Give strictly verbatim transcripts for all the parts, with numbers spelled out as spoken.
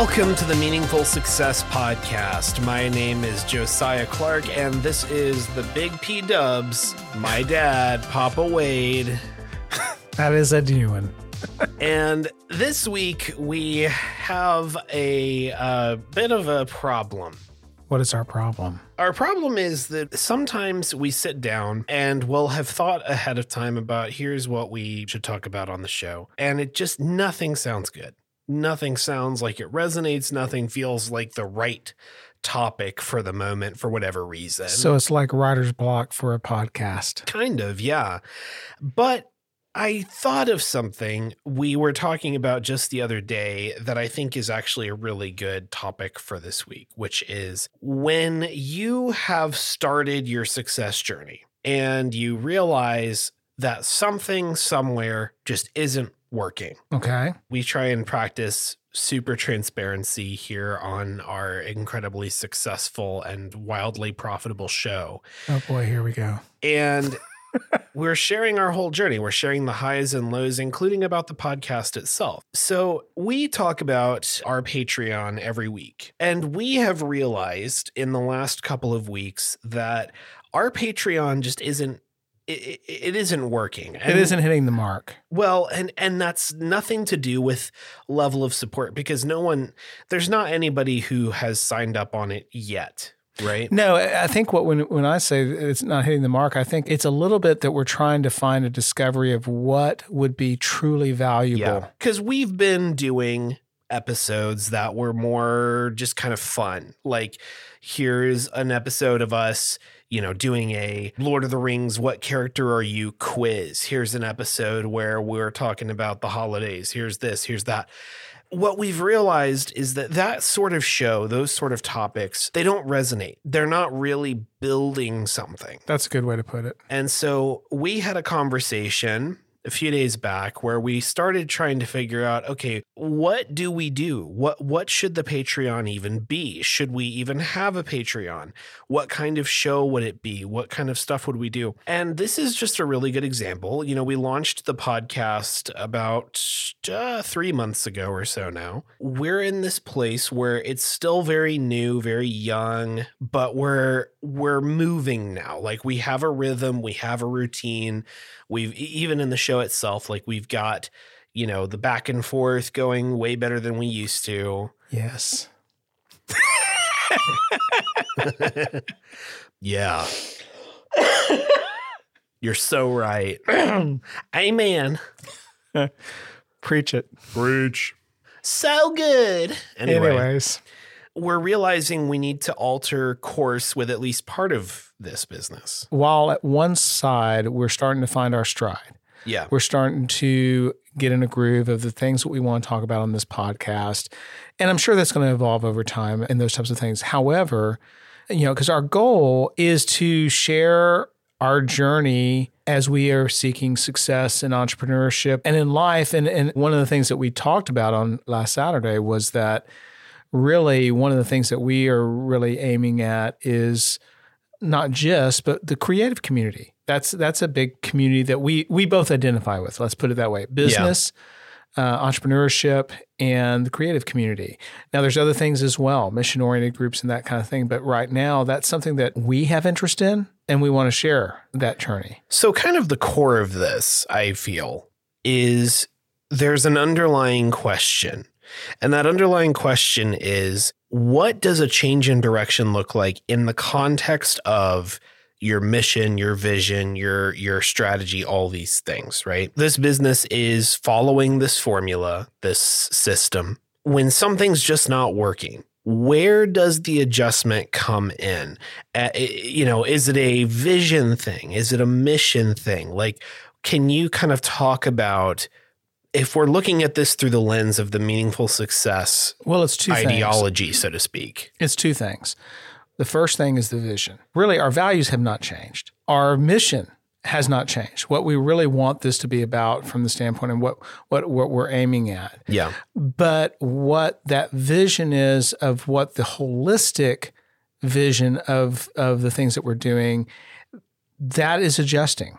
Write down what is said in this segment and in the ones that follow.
Welcome to the Meaningful Success Podcast. My name is Josiah Clark, and this is the Big P Dubs, my dad, Papa Wade. That is a new one. And this week we have a uh, bit of a problem. What is our problem? Our problem is that sometimes we sit down and we'll have thought ahead of time about here's what we should talk about on the show. And it just, nothing sounds good. Nothing sounds like it resonates. Nothing feels like the right topic for the moment for whatever reason. So it's like writer's block for a podcast. Kind of, yeah. But I thought of something we were talking about just the other day that I think is actually a really good topic for this week, which is when you have started your success journey and you realize that something somewhere just isn't working. Okay. We try and practice super transparency here on our incredibly successful and wildly profitable show. Oh boy, here we go. And we're sharing our whole journey. We're sharing the highs and lows, including about the podcast itself. So we talk about our Patreon every week, and we have realized in the last couple of weeks that our Patreon just isn't It, it isn't working. And, it isn't hitting the mark. Well, and and that's nothing to do with level of support, because no one, there's not anybody who has signed up on it yet, right? No, I think what when when I say it's not hitting the mark, I think it's a little bit that we're trying to find a discovery of what would be truly valuable. Because yeah. We've been doing episodes that were more just kind of fun. Like, here's an episode of us, you know, doing a Lord of the Rings, what character are you quiz. Here's an episode where we're talking about the holidays. Here's this, here's that. What we've realized is that that sort of show, those sort of topics, they don't resonate. They're not really building something. That's a good way to put it. And so we had a conversation a few days back where we started trying to figure out, okay, what do we do? What what should the Patreon even be? Should we even have a Patreon? What kind of show would it be? What kind of stuff would we do? And this is just a really good example. You know, we launched the podcast about uh, three months ago or so now. We're in this place where it's still very new, very young, but we're we're moving now. Like, we have a rhythm, we have a routine. We've even in the show itself, like, we've got, you know, the back and forth going way better than we used to. Yes. Yeah. You're so right. Amen. Preach it. Preach. So good. Anyway, Anyways. We're realizing we need to alter course with at least part of this business. While at one side, we're starting to find our stride. Yeah. We're starting to get in a groove of the things that we want to talk about on this podcast. And I'm sure that's going to evolve over time and those types of things. However, you know, because our goal is to share our journey as we are seeking success in entrepreneurship and in life. And, and one of the things that we talked about on last Saturday was that really one of the things that we are really aiming at is not just, but the creative community. That's that's a big community that we we both identify with. Let's put it that way. Business, yeah. uh, entrepreneurship, and the creative community. Now, there's other things as well, mission-oriented groups and that kind of thing. But right now, that's something that we have interest in, and we want to share that journey. So kind of the core of this, I feel, is there's an underlying question. And that underlying question is, what does a change in direction look like in the context of your mission, your vision, your your strategy, all these things, right? This business is following this formula, this system. When something's just not working, where does the adjustment come in? Uh, you know, is it a vision thing? Is it a mission thing? Like, can you kind of talk about, if we're looking at this through the lens of the meaningful success well, it's two ideology, things. so to speak? It's two things. The first thing is the vision. Really, our values have not changed. Our mission has not changed. What we really want this to be about from the standpoint and what, what, what we're aiming at. Yeah. But what that vision is of what the holistic vision of, of the things that we're doing, that is adjusting.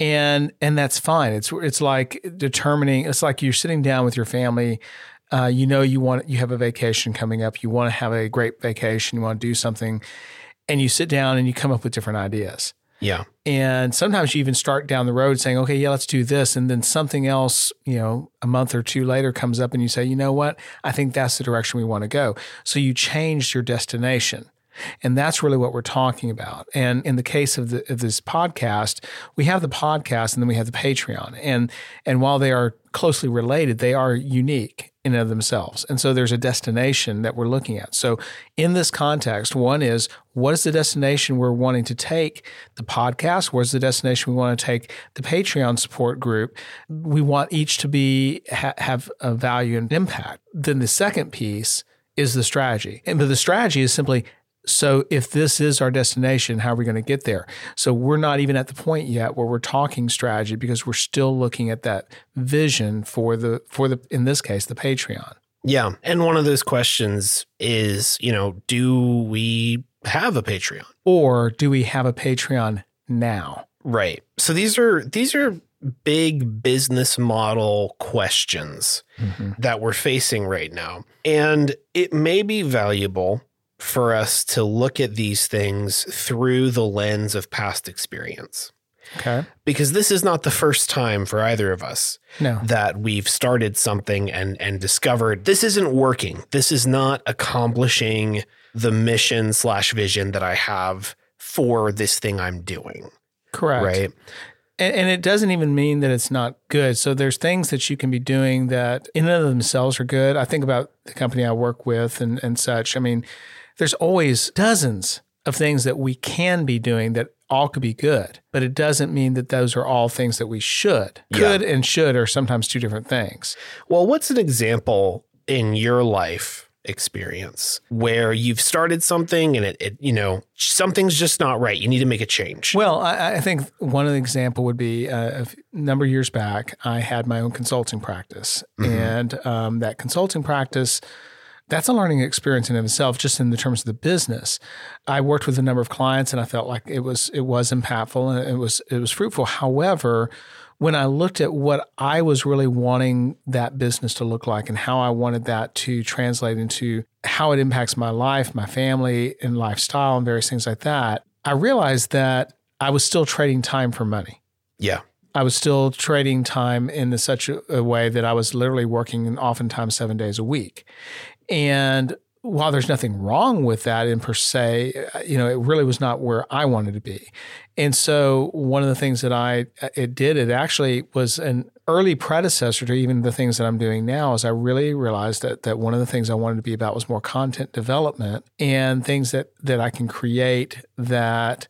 And and that's fine. It's it's like determining, it's like you're sitting down with your family uh, you know you want you have a vacation coming up, you want to have a great vacation, you want to do something, and you sit down and you come up with different ideas. Yeah. And sometimes you even start down the road saying, okay, yeah, let's do this. And then something else, you know, a month or two later comes up and you say, you know what? I think that's the direction we want to go. So you changed your destination. And that's really what we're talking about. And in the case of, the, of this podcast, we have the podcast and then we have the Patreon. And and while they are closely related, they are unique in and of themselves. And so there's a destination that we're looking at. So in this context, one is, what is the destination we're wanting to take the podcast? Where's the destination we want to take the Patreon support group? We want each to be ha- have a value and impact. Then the second piece is the strategy. And but the strategy is simply, so if this is our destination, how are we going to get there? So we're not even at the point yet where we're talking strategy because we're still looking at that vision for the, for the in this case, the Patreon. Yeah. And one of those questions is, you know, do we have a Patreon? Or do we have a Patreon now? Right. So these are these are big business model questions mm-hmm. that we're facing right now. And it may be valuable for us to look at these things through the lens of past experience. Okay. Because this is not the first time for either of us no. that we've started something and, and discovered this isn't working. This is not accomplishing the mission slash vision that I have for this thing I'm doing. Correct. Right. And, and it doesn't even mean that it's not good. So there's things that you can be doing that in and of themselves are good. I think about the company I work with and, and such. I mean, there's always dozens of things that we can be doing that all could be good, but it doesn't mean that those are all things that we should. Yeah. Could and should are sometimes two different things. Well, what's an example in your life experience where you've started something and it, it you know, something's just not right? You need to make a change. Well, I, I think one example would be uh, a number of years back, I had my own consulting practice, mm-hmm. and um, that consulting practice, that's a learning experience in itself, just in the terms of the business. I worked with a number of clients and I felt like it was it was impactful and it was it was fruitful. However, when I looked at what I was really wanting that business to look like and how I wanted that to translate into how it impacts my life, my family, and lifestyle and various things like that, I realized that I was still trading time for money. Yeah. I was still trading time in the, such a, a way that I was literally working oftentimes seven days a week. And while there's nothing wrong with that in per se, you know, it really was not where I wanted to be. And so one of the things that I, it did, it actually was an early predecessor to even the things that I'm doing now, is I really realized that that one of the things I wanted to be about was more content development and things that, that I can create that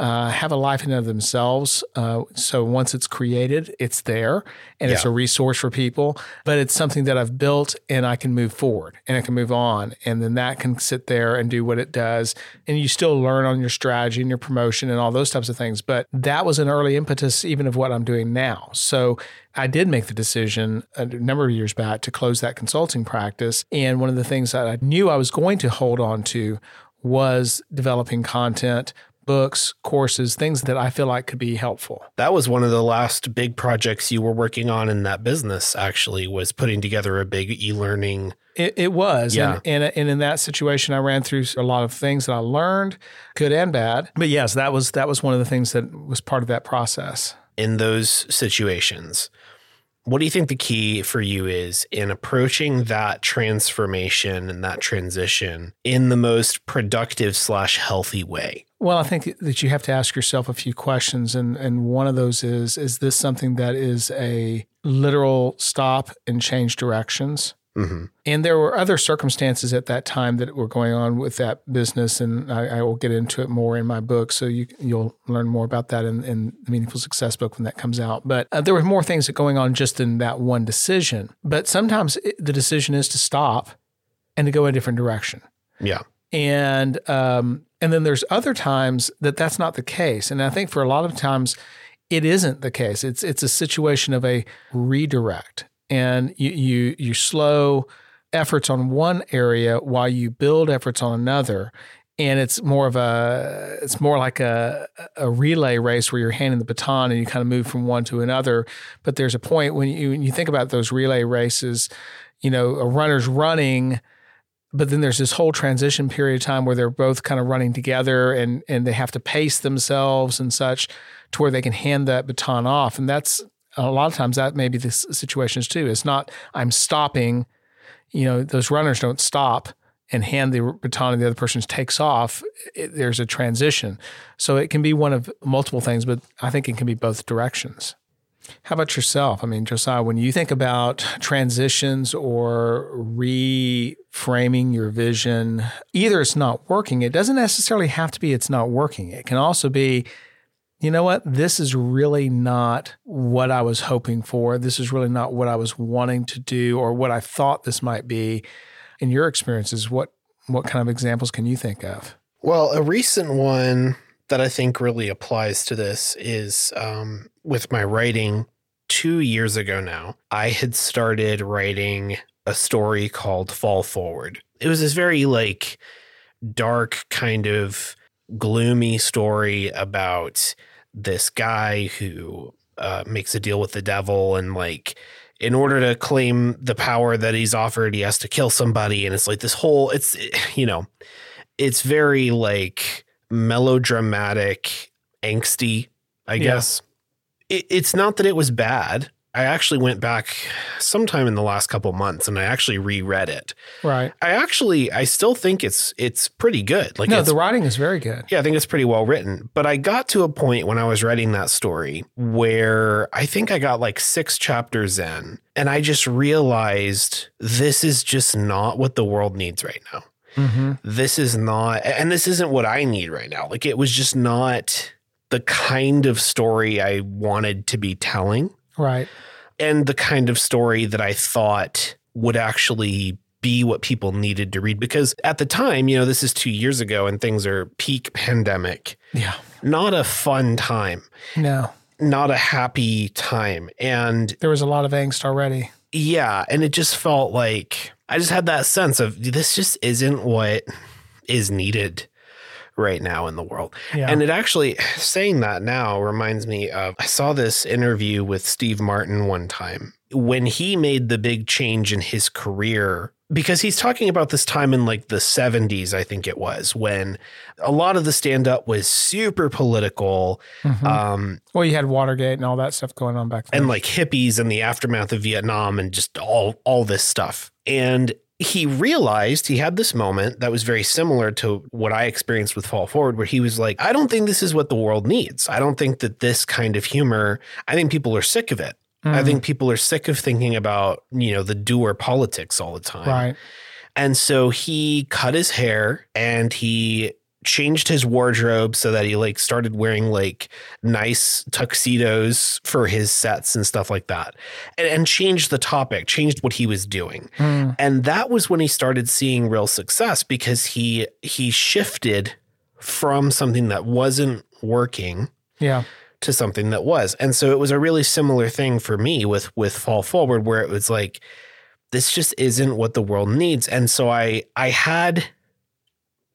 Uh, have a life in and of themselves. Uh, so once it's created, it's there and yeah. it's a resource for people, but it's something that I've built and I can move forward and I can move on. And then that can sit there and do what it does. And you still learn on your strategy and your promotion and all those types of things. But that was an early impetus even of what I'm doing now. So I did make the decision a number of years back to close that consulting practice. And one of the things that I knew I was going to hold on to was developing content, books, courses, things that I feel like could be helpful. That was one of the last big projects you were working on in that business, actually, was putting together a big e-learning. It, it was. Yeah. And, and, and in that situation, I ran through a lot of things that I learned, good and bad. But yes, that was that was one of the things that was part of that process. In those situations, what do you think the key for you is in approaching that transformation and that transition in the most productive slash healthy way? Well, I think that you have to ask yourself a few questions, and, and one of those is, is this something that is a literal stop and change directions? Mm-hmm. And there were other circumstances at that time that were going on with that business, and I, I will get into it more in my book, so you, you'll learn more about that in, in the Meaningful Success book when that comes out. But uh, there were more things that going on just in that one decision. But sometimes it, the decision is to stop and to go in a different direction. Yeah. And um, and then there's other times that that's not the case. And I think for a lot of times, it isn't the case. It's it's a situation of a redirect. And you you you slow efforts on one area while you build efforts on another. And it's more of a it's more like a a relay race where you're handing the baton and you kind of move from one to another. But there's a point when you when you think about those relay races, you know, a runner's running, but then there's this whole transition period of time where they're both kind of running together and and they have to pace themselves and such to where they can hand that baton off. And that's a lot of times that may be the situations too. It's not, I'm stopping, you know, those runners don't stop and hand the baton and the other person takes off. It, there's a transition. So it can be one of multiple things, but I think it can be both directions. How about yourself? I mean, Josiah, when you think about transitions or reframing your vision, either it's not working. It doesn't necessarily have to be it's not working. It can also be, you know what? This is really not what I was hoping for. This is really not what I was wanting to do or what I thought this might be. In your experiences, what what kind of examples can you think of? Well, a recent one that I think really applies to this is um, with my writing two years ago now, I had started writing a story called Fall Forward. It was this very like dark kind of gloomy story about this guy who uh, makes a deal with the devil, and like in order to claim the power that he's offered, he has to kill somebody. And it's like this whole, it's, you know, it's very like melodramatic, angsty, I yeah. guess. It, it's not that it was bad. I actually went back sometime in the last couple months and I actually reread it. Right. I actually, I still think it's, it's pretty good. Like, no, the writing is very good. Yeah. I think it's pretty well written, but I got to a point when I was writing that story where I think I got like six chapters in and I just realized this is just not what the world needs right now. Mm-hmm. This is not, and this isn't what I need right now. Like, it was just not the kind of story I wanted to be telling. Right. And the kind of story that I thought would actually be what people needed to read. Because at the time, you know, this is two years ago and things are peak pandemic. Yeah. Not a fun time. No. Not a happy time. And there was a lot of angst already. Yeah. And it just felt like I just had that sense of this just isn't what is needed right now in the world. Yeah. And it actually, saying that now reminds me of, I saw this interview with Steve Martin one time when he made the big change in his career, because he's talking about this time in like the seventies, I think it was, when a lot of the stand-up was super political. Mm-hmm. Um, well, you had Watergate and all that stuff going on back then. And like hippies and the aftermath of Vietnam and just all, all this stuff. And he realized he had this moment that was very similar to what I experienced with Fall Forward, where he was like, I don't think this is what the world needs. I don't think that this kind of humor, I think people are sick of it. Mm. I think people are sick of thinking about, you know, the doer politics all the time. Right. And so he cut his hair and he changed his wardrobe so that he like started wearing like nice tuxedos for his sets and stuff like that, and, and changed the topic, changed what he was doing. Mm. And that was when he started seeing real success, because he, he shifted from something that wasn't working yeah. to something that was. And so it was a really similar thing for me with, with Fall Forward, where it was like, this just isn't what the world needs. And so I, I had,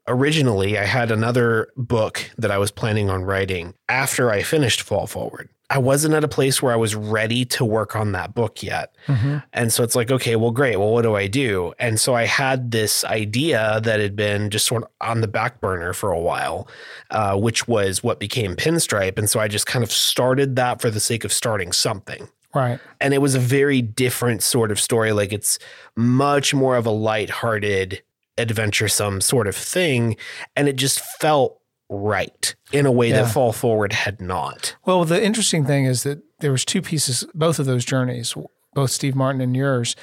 originally, I had another book that I was planning on writing after I finished Fall Forward. I wasn't at a place where I was ready to work on that book yet. Mm-hmm. And so it's like, okay, well, great. Well, what do I do? And so I had this idea that had been just sort of on the back burner for a while, uh, which was what became Pinstripe. And so I just kind of started that for the sake of starting something. Right. And it was a very different sort of story. Like, it's much more of a lighthearted, adventuresome sort of thing, and it just felt right in a way yeah. that Fall Forward had not. Well, the interesting thing is that there was two pieces, both of those journeys, both Steve Martin and yours.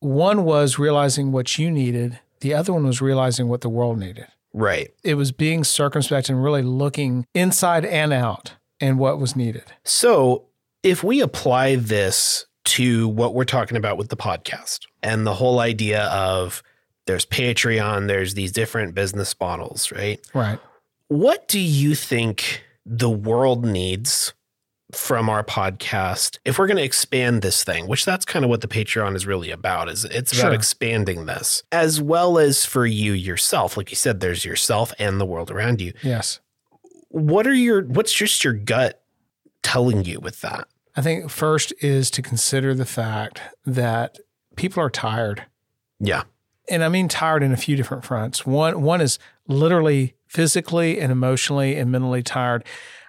One was realizing what you needed. The other one was realizing what the world needed. Right. It was being circumspect and really looking inside and out and what was needed. So if we apply this to what we're talking about with the podcast and the whole idea of there's Patreon, there's these different business models, right? Right. What do you think the world needs from our podcast if we're going to expand this thing, which that's kind of what the Patreon is really about, is it's about sure. expanding this, as well as for you yourself. Like you said, there's yourself and the world around you. Yes. What are your, what's just your gut telling you with that? I think first is to consider the fact that people are tired. Yeah. And I mean tired in a few different fronts. One one is literally physically and emotionally and mentally tired.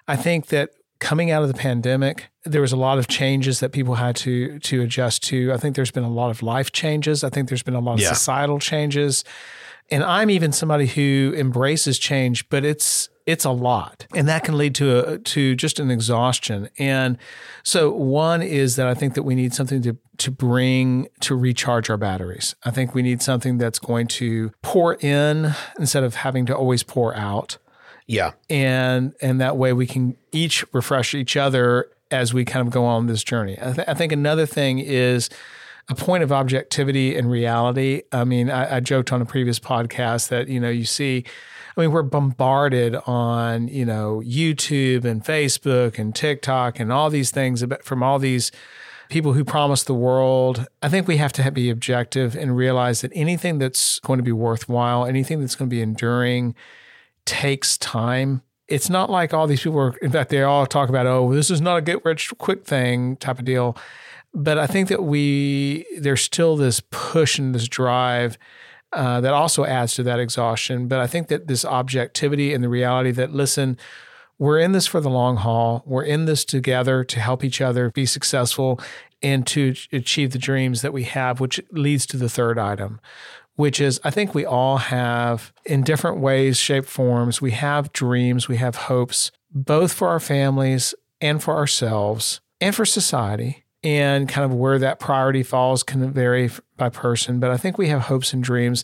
I think that coming out of the pandemic, there was a lot of changes that people had to to adjust to. I think there's been a lot of life changes. I think there's been a lot of yeah. societal changes. And I'm even somebody who embraces change, but it's it's a lot. And that can lead to a, to just an exhaustion. And so one is that I think that we need something to, to bring to recharge our batteries. I think we need something that's going to pour in instead of having to always pour out. Yeah. And and that way we can each refresh each other as we kind of go on this journey. I, th- I think another thing is a point of objectivity and reality. I mean, I, I joked on a previous podcast that, you know, you see, I mean, we're bombarded on, you know, YouTube and Facebook and TikTok and all these things from all these people who promise the world. I think we have to be objective and realize that anything that's going to be worthwhile, anything that's going to be enduring takes time. It's not like all these people are, in fact, they all talk about, oh, this is not a get rich quick thing type of deal. But I think that we there's still this push and this drive uh, that also adds to that exhaustion. But I think that this objectivity and the reality that, listen, we're in this for the long haul. We're in this together to help each other be successful and to achieve the dreams that we have, which leads to the third item, which is I think we all have, in different ways, shape, forms, we have dreams, we have hopes, both for our families and for ourselves and for society. And kind of where that priority falls can vary by person. But I think we have hopes and dreams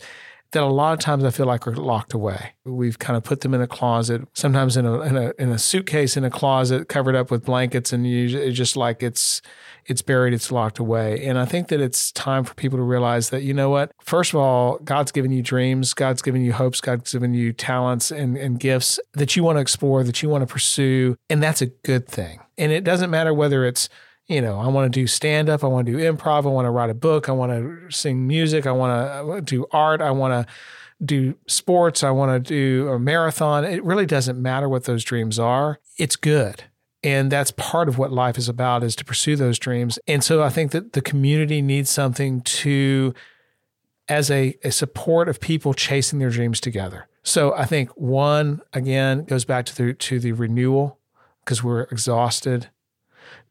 that a lot of times I feel like are locked away. We've kind of put them in a closet, sometimes in a in a, in a suitcase in a closet covered up with blankets, and you, it's just like it's it's buried, it's locked away. And I think that it's time for people to realize that, you know what? First of all, God's given you dreams, God's given you hopes, God's given you talents and, and gifts that you want to explore, that you want to pursue, and that's a good thing. And it doesn't matter whether it's, you know, I want to do stand-up, I want to do improv, I want to write a book, I want to sing music, I want to do art, I want to do sports, I want to do a marathon. It really doesn't matter what those dreams are. It's good. And that's part of what life is about, is to pursue those dreams. And so I think that the community needs something to, as a, a support of people chasing their dreams together. So I think one, again, goes back to the, to the renewal, because we're exhausted.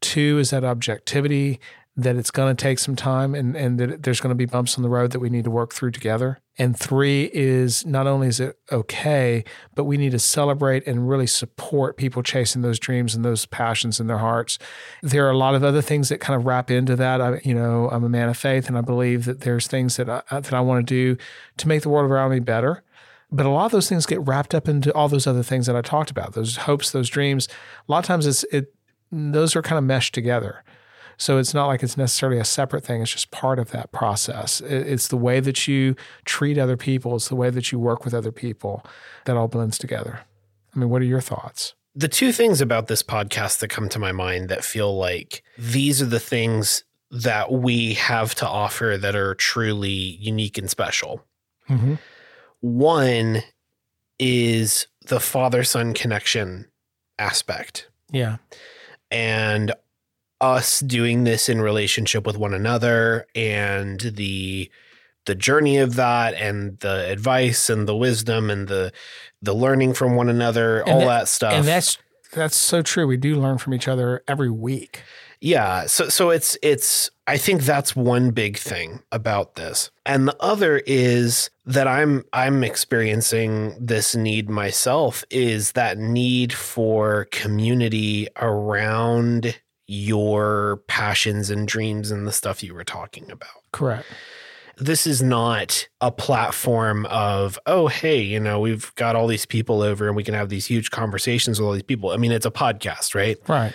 Two is that objectivity, that it's going to take some time and, and that there's going to be bumps on the road that we need to work through together. And three is not only is it okay, but we need to celebrate and really support people chasing those dreams and those passions in their hearts. There are a lot of other things that kind of wrap into that. I, you know, I'm a man of faith, and I believe that there's things that I, that I want to do to make the world around me better. But a lot of those things get wrapped up into all those other things that I talked about, those hopes, those dreams. A lot of times it's it. Those are kind of meshed together. So it's not like it's necessarily a separate thing. It's just part of that process. It's the way that you treat other people. It's the way that you work with other people. That all blends together. I mean, what are your thoughts? The two things about this podcast that come to my mind that feel like these are the things that we have to offer that are truly unique and special. Mm-hmm. One is the father-son connection aspect. Yeah. And us doing this in relationship with one another, and the the journey of that, and the advice and the wisdom and the the learning from one another, and all that, that stuff. And that's that's so true. We do learn from each other every week. Yeah. So so it's it's I think that's one big thing about this. And the other is that I'm I'm experiencing this need myself, is that need for community around your passions and dreams and the stuff you were talking about. Correct. This is not a platform of, oh, hey, you know, we've got all these people over and we can have these huge conversations with all these people. I mean, it's a podcast, right? Right.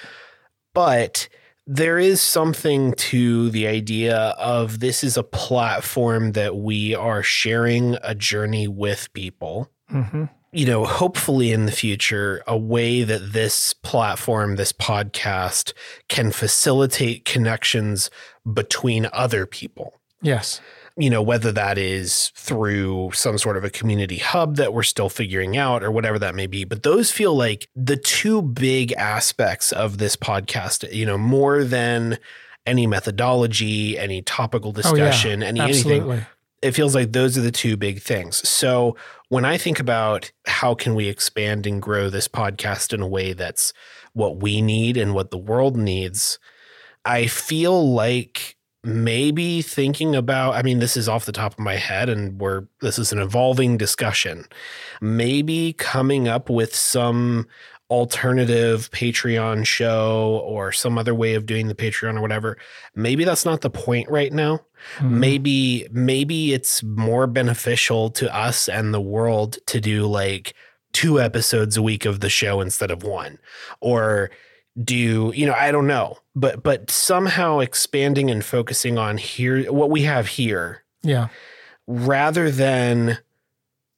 But there is something to the idea of this is a platform that we are sharing a journey with people. Mm-hmm. You know, hopefully in the future, a way that this platform, this podcast, can facilitate connections between other people. Yes. You know, whether that is through some sort of a community hub that we're still figuring out or whatever that may be. But those feel like the two big aspects of this podcast, you know, more than any methodology, any topical discussion, oh, yeah. any Absolutely. anything. It feels like those are the two big things. So when I think about how can we expand and grow this podcast in a way that's what we need and what the world needs, I feel like maybe thinking about, I mean, this is off the top of my head and we're, this is an evolving discussion, maybe coming up with some alternative Patreon show or some other way of doing the Patreon or whatever. Maybe that's not the point right now. Mm-hmm. Maybe, maybe it's more beneficial to us and the world to do like two episodes a week of the show instead of one, or do, you know, I don't know, but, but somehow expanding and focusing on here, what we have here. Yeah. Rather than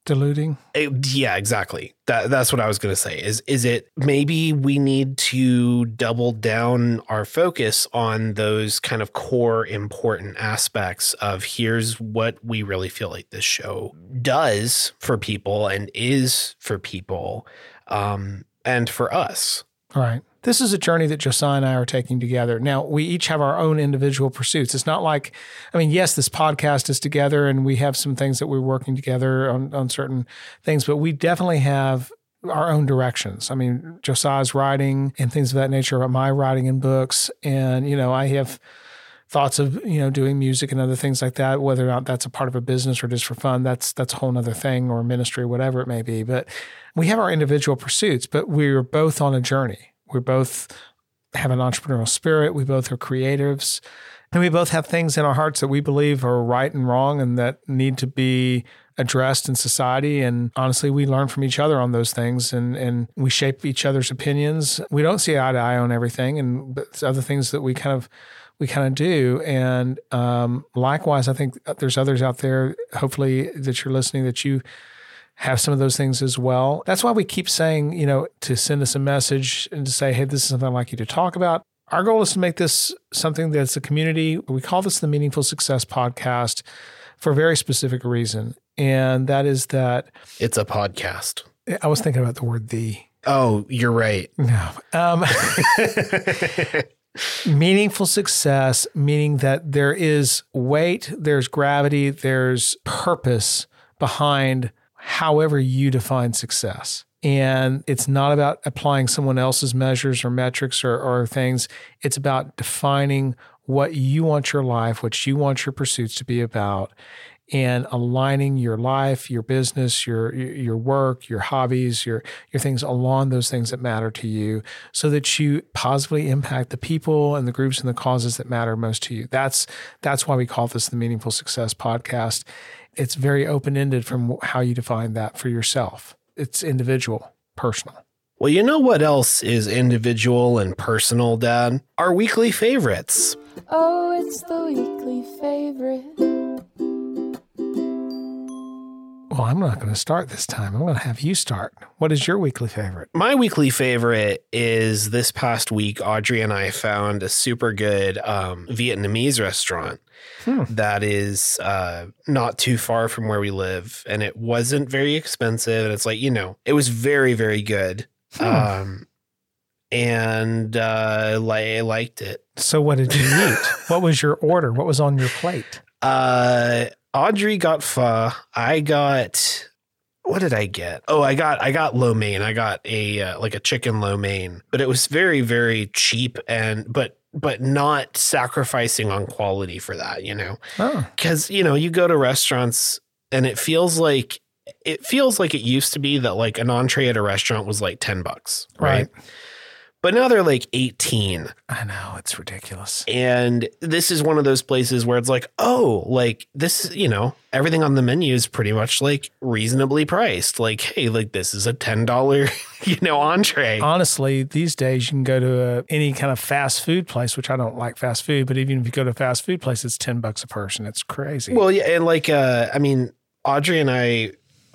diluting. It, yeah, exactly. That that's what I was going to say is, is it maybe we need to double down our focus on those kind of core important aspects of here's what we really feel like this show does for people and is for people, um, and for us. All right. This is a journey that Josiah and I are taking together. Now, we each have our own individual pursuits. It's not like, I mean, yes, this podcast is together and we have some things that we're working together on, on certain things, but we definitely have our own directions. I mean, Josiah's writing and things of that nature, about my writing and books. And, you know, I have thoughts of, you know, doing music and other things like that, whether or not that's a part of a business or just for fun, that's that's a whole nother thing, or ministry, whatever it may be. But we have our individual pursuits, but we're both on a journey. We both have an entrepreneurial spirit. We both are creatives. And we both have things in our hearts that we believe are right and wrong and that need to be addressed in society. And honestly, we learn from each other on those things and, and we shape each other's opinions. We don't see eye to eye on everything, and but it's other things that we kind of we kind of do. And um, likewise, I think there's others out there, hopefully, that you're listening, that you have some of those things as well. That's why we keep saying, you know, to send us a message and to say, hey, this is something I'd like you to talk about. Our goal is to make this something that's a community. We call this the Meaningful Success Podcast for a very specific reason. And that is that it's a podcast. I was thinking about the word the. Oh, you're right. No. Um, meaningful success, meaning that there is weight, there's gravity, there's purpose behind however you define success. And it's not about applying someone else's measures or metrics or, or things. It's about defining what you want your life, what you want your pursuits to be about, and aligning your life, your business, your your work, your hobbies, your your things along those things that matter to you, so that you positively impact the people and the groups and the causes that matter most to you. That's that's why we call this the Meaningful Success Podcast. It's very open-ended from how you define that for yourself. It's individual, personal. Well, you know what else is individual and personal, Dad? Our weekly favorites. Oh, it's the weekly favorite. Well, I'm not going to start this time. I'm going to have you start. What is your weekly favorite? My weekly favorite is this past week, Audrey and I found a super good um, Vietnamese restaurant. Hmm. That is uh, not too far from where we live, and it wasn't very expensive. And it's like, you know, it was very, very good. Hmm. Um, and uh, I liked it. So what did you eat? What was your order? What was on your plate? Uh, Audrey got pho. I got, what did I get? Oh, I got, I got lo mein. I got a, uh, like a chicken lo mein, but it was very, very cheap and, but but not sacrificing on quality for that, you know, because, oh. you know, you go to restaurants and it feels like it feels like it used to be that like an entree at a restaurant was like ten bucks. Right. right. But now they're like eighteen. I know, it's ridiculous. And this is one of those places where it's like, oh, like this, you know, everything on the menu is pretty much like reasonably priced. Like, hey, like this is a ten dollars, you know, entree. Honestly, these days you can go to a, any kind of fast food place, which I don't like fast food, but even if you go to a fast food place, it's ten bucks a person. It's crazy. Well, yeah. And like, uh, I mean, Audrey and I,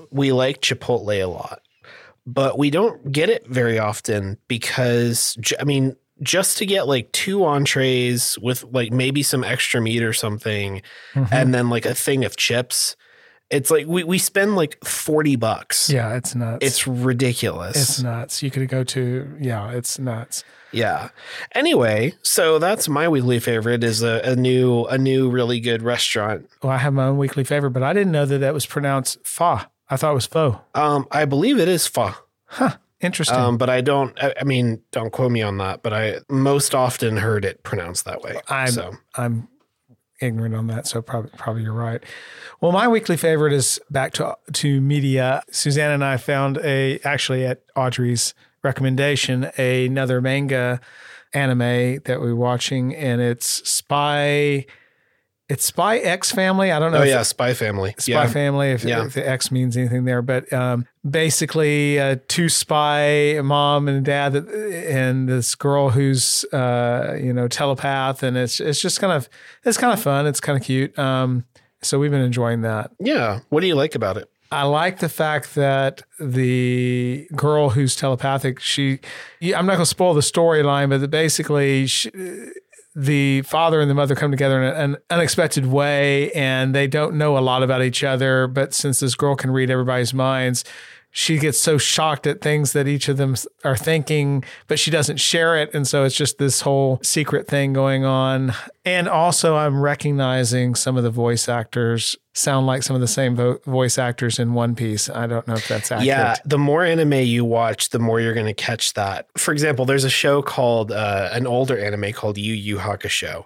we like Chipotle a lot. But we don't get it very often because, I mean, just to get like two entrees with like maybe some extra meat or something, mm-hmm. and then like a thing of chips It's like we, we spend like forty bucks. Yeah, it's nuts. It's ridiculous. It's nuts. You could go to, yeah, it's nuts. Yeah. Anyway, so that's my weekly favorite is a, a new a new really good restaurant. Well, I have my own weekly favorite, but I didn't know that that was pronounced pho. I thought it was pho. Um, I believe it is pho. Huh. Interesting. Um, but I don't, I, I mean, don't quote me on that, but I most often heard it pronounced that way. I'm, so. I'm ignorant on that, so probably probably you're right. Well, my weekly favorite is back to to media. Suzanne and I found a actually at Audrey's recommendation a, another manga anime that we're watching, and it's Spy. It's Spy X Family. I don't know. Oh, if yeah, it, Spy Family. Spy yeah. Family, if, yeah. if the X means anything there. But um, basically, uh, two spy, a mom and a dad, that, and this girl who's, uh, you know, telepath. And it's it's just kind of, it's kind of fun. It's kind of cute. Um, so we've been enjoying that. Yeah. What do you like about it? I like the fact that the girl who's telepathic, she, I'm not going to spoil the storyline, but basically she, the father and the mother come together in an unexpected way, and they don't know a lot about each other. But since this girl can read everybody's minds, she gets so shocked at things that each of them are thinking, but she doesn't share it. And so it's just this whole secret thing going on. And also I'm recognizing some of the voice actors sound like some of the same vo- voice actors in One Piece. I don't know if that's accurate. Yeah, the more anime you watch, the more you're going to catch that. For example, there's a show called, uh, an older anime called Yu Yu Hakusho.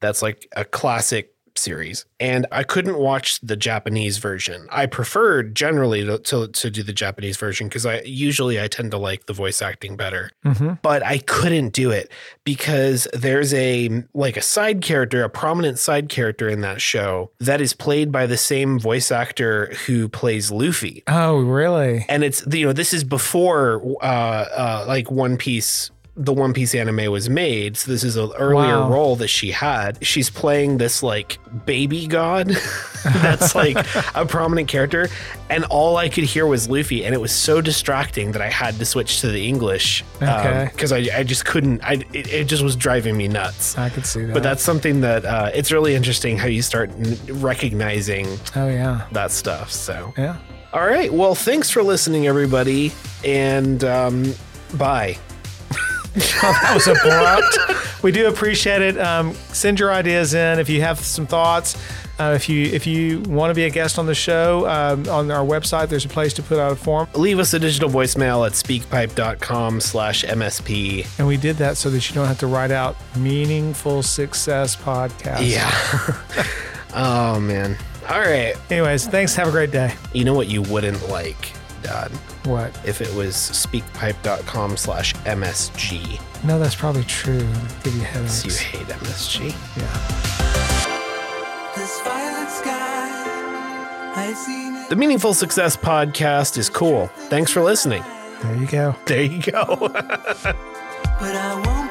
That's like a classic series, and I couldn't watch the Japanese version. I preferred generally to to, to do the Japanese version because I usually I tend to like the voice acting better. Mm-hmm. But I couldn't do it because there's a like a side character, a prominent side character in that show that is played by the same voice actor who plays Luffy. Oh, really? And it's, you know, this is before uh, uh, like One Piece. The One Piece anime was made, so this is an earlier wow. role that she had. She's playing this like baby god that's like a prominent character, and all I could hear was Luffy, and it was so distracting that I had to switch to the English because okay. um, I, I just couldn't. I it, it just was driving me nuts. I could see that, but that's something that uh, it's really interesting how you start n- recognizing. Oh yeah, that stuff. So yeah. All right. Well, thanks for listening, everybody, and um, bye. Oh, that was abrupt. We do appreciate it. Um, send your ideas in if you have some thoughts. Uh, if you if you want to be a guest on the show, um, on our website, there's a place to put out a form. Leave us a digital voicemail at speak pipe dot com slash M S P. And we did that so that you don't have to write out Meaningful Success Podcast. Yeah. Oh, man. All right. Anyways, thanks. Have a great day. You know what you wouldn't like, Dad? What? If it was speak pipe dot com slash M S G. No, that's probably true. It'd give you headaches. You hate M S G. Yeah. This violet sky, I've seen it. The Meaningful Success Podcast is cool. Thanks for listening. There you go. There you go. But I won't.